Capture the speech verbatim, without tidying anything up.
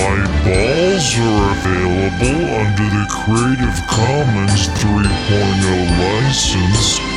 My balls are available under the Creative Commons three point oh license.